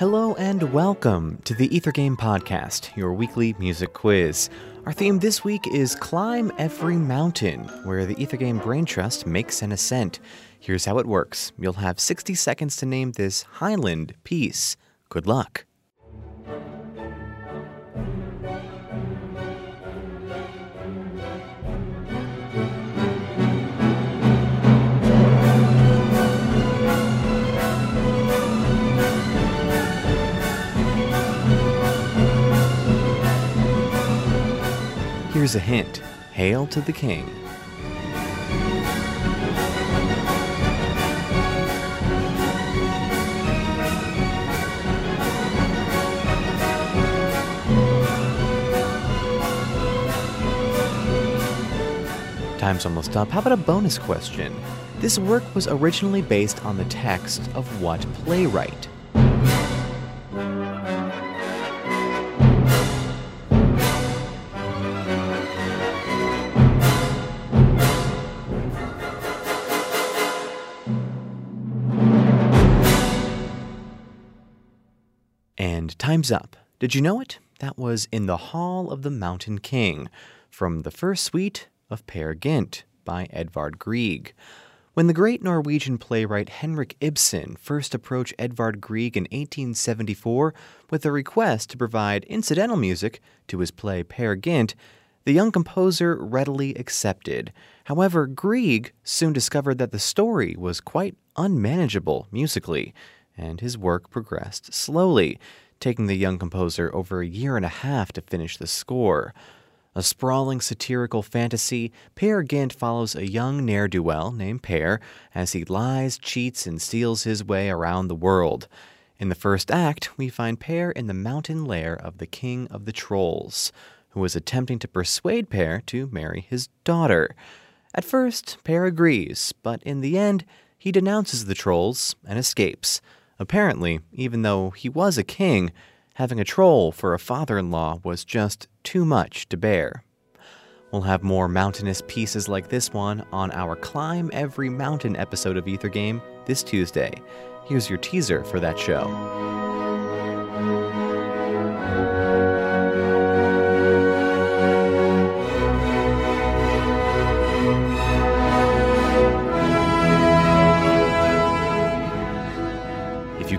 Hello and welcome to the Ether Game podcast, your weekly music quiz. Our theme this week is Climb Every Mountain, where the Ether Game Brain Trust makes an ascent. Here's how it works. You'll have 60 seconds to name this Highland piece. Good luck. Here's a hint. Hail to the King. Time's almost up. How about a bonus question? This work was originally based on the text of what playwright? And time's up. Did you know it? That was in the Hall of the Mountain King, from the first suite of Peer Gynt by Edvard Grieg. When the great Norwegian playwright Henrik Ibsen first approached Edvard Grieg in 1874 with a request to provide incidental music to his play Peer Gynt, the young composer readily accepted. However, Grieg soon discovered that the story was quite unmanageable musically, and his work progressed slowly, taking the young composer over a year and a half to finish the score. A sprawling satirical fantasy, Peer Gynt follows a young ne'er-do-well named Peer as he lies, cheats, and steals his way around the world. In the first act, we find Peer in the mountain lair of the King of the Trolls, who is attempting to persuade Peer to marry his daughter. At first, Peer agrees, but in the end, he denounces the trolls and escapes. Apparently, even though he was a king, having a troll for a father-in-law was just too much to bear. We'll have more mountainous pieces like this one on our Climb Every Mountain episode of Ether Game this Tuesday. Here's your teaser for that show. If